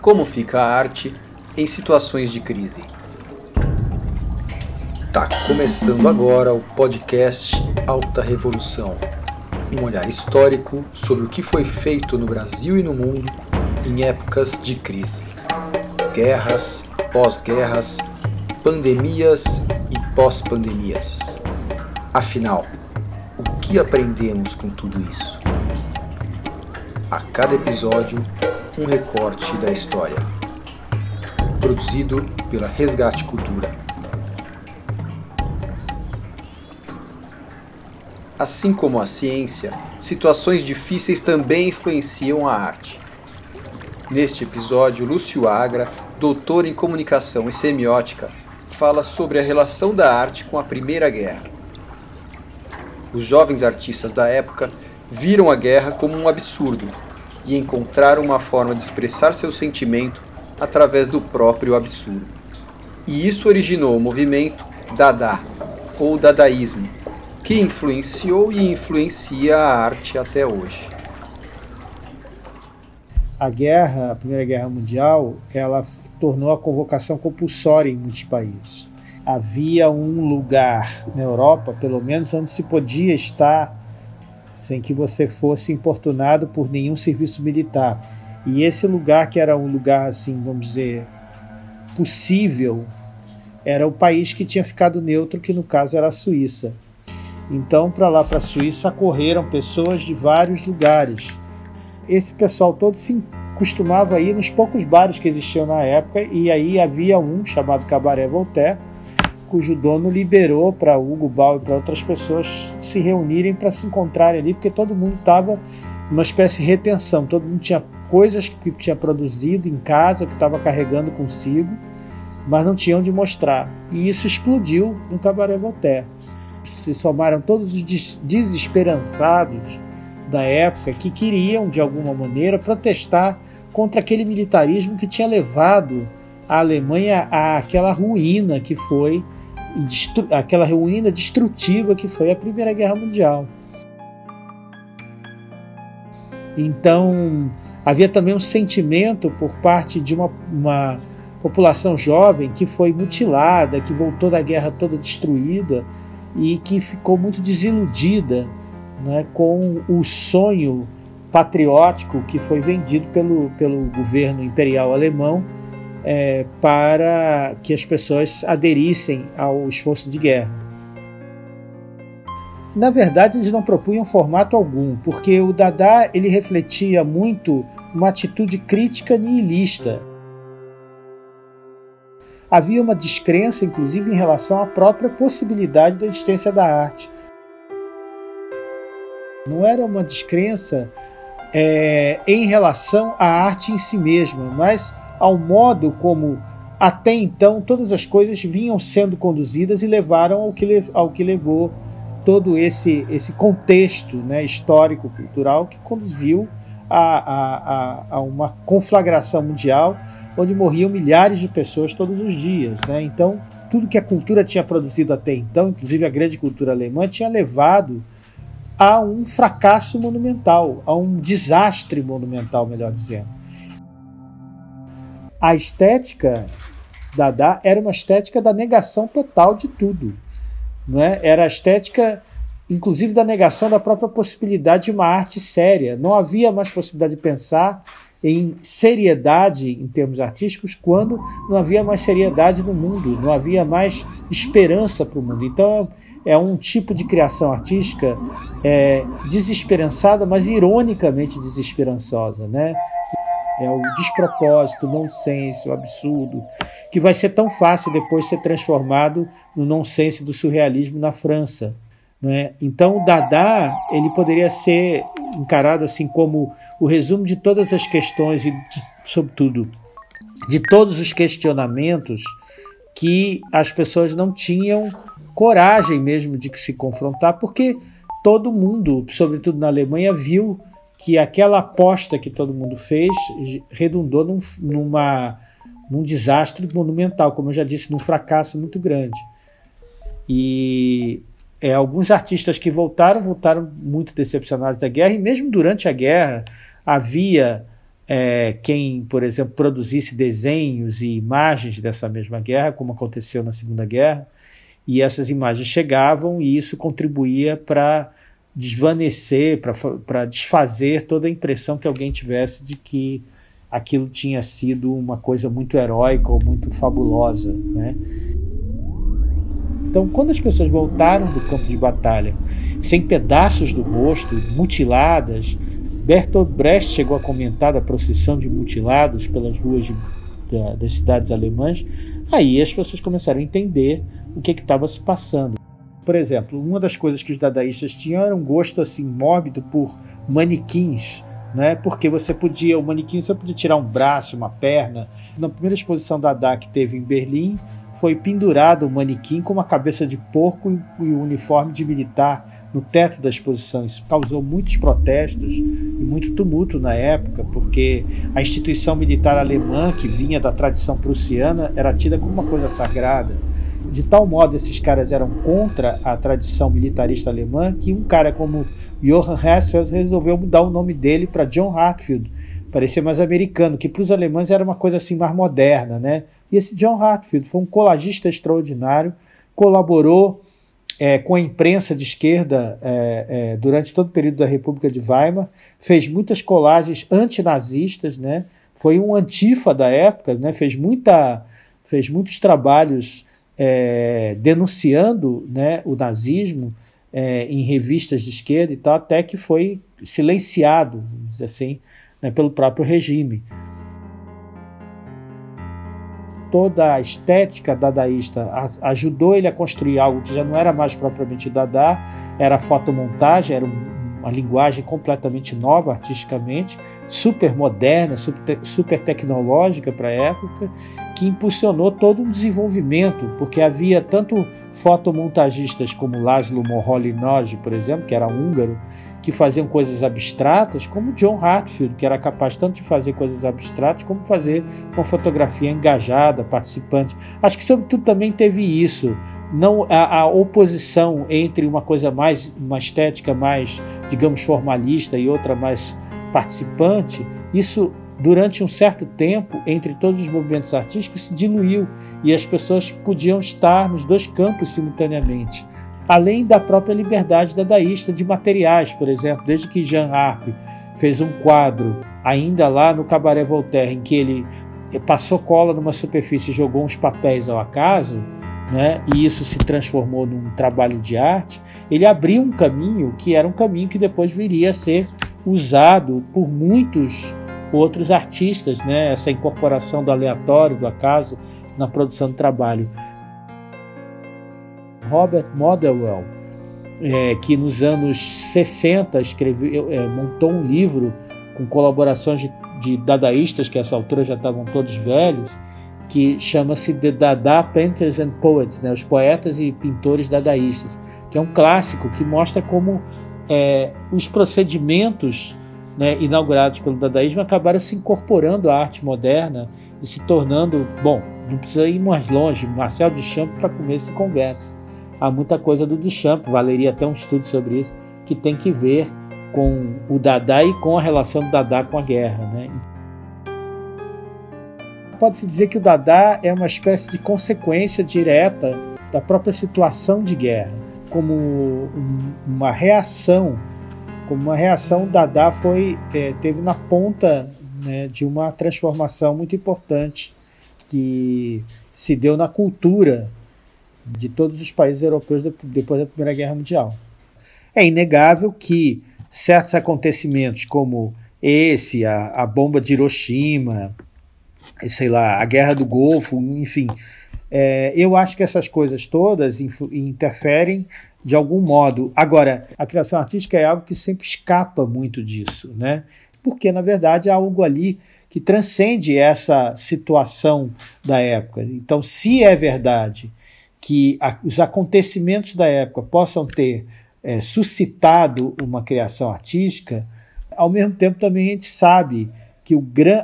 Como fica a arte em situações de crise? Tá começando agora o podcast Alta Revolução, um olhar histórico sobre o que foi feito no Brasil e no mundo em épocas de crise. Guerras, pós-guerras, pandemias e pós-pandemias. Afinal, o que aprendemos com tudo isso? A cada episódio, um recorte da história. Produzido pela Resgate Cultura. Assim como a ciência, situações difíceis também influenciam a arte. Neste episódio, Lúcio Agra, doutor em comunicação e semiótica, fala sobre a relação da arte com a Primeira Guerra. Os jovens artistas da época viram a guerra como um absurdo e encontraram uma forma de expressar seu sentimento através do próprio absurdo. E isso originou o movimento Dada, ou Dadaísmo, que influenciou e influencia a arte até hoje. A guerra, a Primeira Guerra Mundial, ela tornou a convocação compulsória em muitos países. Havia um lugar na Europa, pelo menos, onde se podia estar sem que você fosse importunado por nenhum serviço militar. E esse lugar, que era um lugar, assim, vamos dizer, possível, era o país que tinha ficado neutro, que no caso era a Suíça. Então, para lá, para a Suíça, correram pessoas de vários lugares. Esse pessoal todo se costumava ir nos poucos bares que existiam na época, e aí havia um chamado Cabaré Voltaire, cujo dono liberou para Hugo Ball e para outras pessoas se reunirem para se encontrarem ali, porque todo mundo estava numa espécie de retenção, todo mundo tinha coisas que tinha produzido em casa, que estava carregando consigo, mas não tinham de mostrar. E isso explodiu no Cabaré Voltaire. Se somaram todos os desesperançados da época que queriam, de alguma maneira, protestar contra aquele militarismo que tinha levado a Alemanha àquela ruína que foi aquela ruína destrutiva que foi a Primeira Guerra Mundial. Então, havia também um sentimento por parte de uma população jovem que foi mutilada, que voltou da guerra toda destruída e que ficou muito desiludida, né, com o sonho patriótico que foi vendido pelo governo imperial alemão para que as pessoas aderissem ao esforço de guerra. Na verdade, eles não propunham formato algum, porque o Dada, ele refletia muito uma atitude crítica nihilista. Havia uma descrença, inclusive, em relação à própria possibilidade da existência da arte. Não era uma descrença em relação à arte em si mesma, mas ao modo como, até então, todas as coisas vinham sendo conduzidas e levaram ao que levou todo esse contexto, né, histórico-cultural que conduziu a uma conflagração mundial onde morriam milhares de pessoas todos os dias, né? Então, tudo que a cultura tinha produzido até então, inclusive a grande cultura alemã, tinha levado a um fracasso monumental, a um desastre monumental, melhor dizendo. A estética Dada era uma estética da negação total de tudo, né? Era a estética, inclusive, da negação da própria possibilidade de uma arte séria. Não havia mais possibilidade de pensar em seriedade em termos artísticos quando não havia mais seriedade no mundo, não havia mais esperança para o mundo. Então, é um tipo de criação artística desesperançada, mas ironicamente desesperançosa, né? É o despropósito, o nonsense, o absurdo, que vai ser tão fácil depois ser transformado no nonsense do surrealismo na França, né? Então, o Dada, ele poderia ser encarado assim como o resumo de todas as questões e, sobretudo, de todos os questionamentos que as pessoas não tinham coragem mesmo de se confrontar, porque todo mundo, sobretudo na Alemanha, viu que aquela aposta que todo mundo fez redundou num desastre monumental, como eu já disse, num fracasso muito grande. E alguns artistas que voltaram muito decepcionados da guerra, e mesmo durante a guerra havia quem, por exemplo, produzisse desenhos e imagens dessa mesma guerra, como aconteceu na Segunda Guerra, e essas imagens chegavam e isso contribuía para desvanecer, para desfazer toda a impressão que alguém tivesse de que aquilo tinha sido uma coisa muito heróica ou muito fabulosa, né? Então, quando as pessoas voltaram do campo de batalha, sem pedaços do rosto, mutiladas, Bertolt Brecht chegou a comentar da procissão de mutilados pelas ruas das cidades alemãs, aí as pessoas começaram a entender o que estava se passando. Por exemplo, uma das coisas que os dadaístas tinham era um gosto assim mórbido por manequins, né? Porque o manequim podia tirar um braço, uma perna. Na primeira exposição Dada que teve em Berlim, foi pendurado um manequim com uma cabeça de porco e um uniforme de militar no teto da exposição. Isso causou muitos protestos e muito tumulto na época, porque a instituição militar alemã, que vinha da tradição prussiana, era tida como uma coisa sagrada. De tal modo, esses caras eram contra a tradição militarista alemã, que um cara como Johann Hassel resolveu mudar o nome dele para John Heartfield, parecia mais americano, que para os alemães era uma coisa assim mais moderna, né? E esse John Heartfield foi um colagista extraordinário, colaborou com a imprensa de esquerda durante todo o período da República de Weimar, fez muitas colagens antinazistas, né? Foi um antifa da época, né? Fez muitos trabalhos denunciando, né, o nazismo em revistas de esquerda e tal, até que foi silenciado, vamos dizer assim, né, pelo próprio regime. Toda a estética dadaísta ajudou ele a construir algo que já não era mais propriamente Dada, era a fotomontagem, era uma linguagem completamente nova artisticamente, super moderna, super tecnológica para a época, que impulsionou todo um desenvolvimento, porque havia tanto fotomontagistas como Laszlo Moholy-Nagy, por exemplo, que era húngaro, que faziam coisas abstratas, como John Heartfield, que era capaz tanto de fazer coisas abstratas como fazer uma fotografia engajada, participante. Acho que, sobretudo, também teve isso. Não a oposição entre uma coisa mais, uma estética mais, digamos, formalista e outra mais participante, isso durante um certo tempo, entre todos os movimentos artísticos, se diluiu e as pessoas podiam estar nos dois campos simultaneamente. Além da própria liberdade dadaísta de materiais, por exemplo, desde que Jean Arp fez um quadro ainda lá no Cabaré Voltaire, em que ele passou cola numa superfície e jogou uns papéis ao acaso, né, e isso se transformou num trabalho de arte, ele abriu um caminho que era um caminho que depois viria a ser usado por muitos outros artistas, né, essa incorporação do aleatório, do acaso, na produção do trabalho. Robert Motherwell, que nos anos 60 escreveu, montou um livro com colaborações de dadaístas, que a essa altura já estavam todos velhos, que chama-se The Dada Painters and Poets, né, os poetas e pintores dadaístas, que é um clássico que mostra como os procedimentos, né, inaugurados pelo dadaísmo acabaram se incorporando à arte moderna e se tornando, bom, não precisa ir mais longe, Marcel Duchamp para começo de conversa. Há muita coisa do Duchamp, valeria até um estudo sobre isso, que tem que ver com o Dada e com a relação do Dada com a guerra, né? Pode-se dizer que o Dada é uma espécie de consequência direta da própria situação de guerra. Como uma reação, o Dada teve na ponta, né, de uma transformação muito importante que se deu na cultura de todos os países europeus depois da Primeira Guerra Mundial. É inegável que certos acontecimentos como esse, a bomba de Hiroshima, sei lá, a Guerra do Golfo, enfim, eu acho que essas coisas todas interferem de algum modo. Agora, a criação artística é algo que sempre escapa muito disso, né? Porque, na verdade, há algo ali que transcende essa situação da época. Então, se é verdade que os acontecimentos da época possam ter suscitado uma criação artística, ao mesmo tempo também a gente sabe que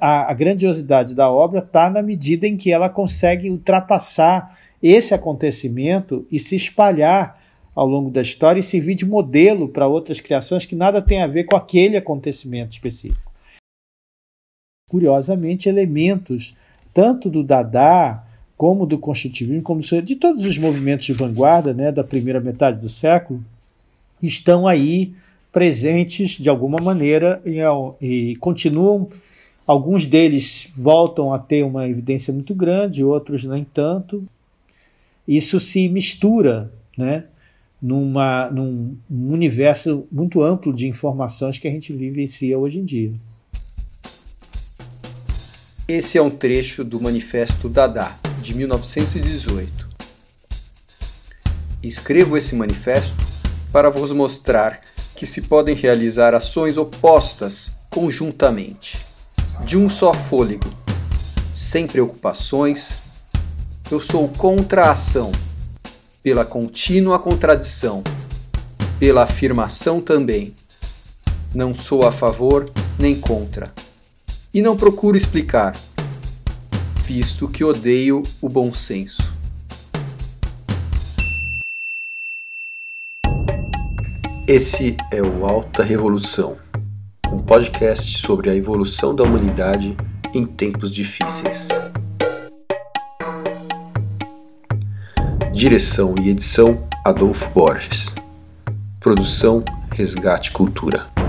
a grandiosidade da obra está na medida em que ela consegue ultrapassar esse acontecimento e se espalhar ao longo da história e servir de modelo para outras criações que nada tem a ver com aquele acontecimento específico. curiosamente, elementos tanto do Dada como do construtivismo, como de todos os movimentos de vanguarda, né, da primeira metade do século, estão aí presentes de alguma maneira e continuam. Alguns deles voltam a ter uma evidência muito grande, outros nem tanto. Isso se mistura, né, num universo muito amplo de informações que a gente vivencia hoje em dia. Esse é um trecho do Manifesto Dada, de 1918. Escrevo esse manifesto para vos mostrar que se podem realizar ações opostas conjuntamente, de um só fôlego, sem preocupações. Eu sou contra a ação, pela contínua contradição, pela afirmação também. Não sou a favor nem contra, e não procuro explicar, visto que odeio o bom senso. Esse é o Alta Revolução, um podcast sobre a evolução da humanidade em tempos difíceis. Direção e edição: Adolfo Borges. Produção: Resgate Cultura.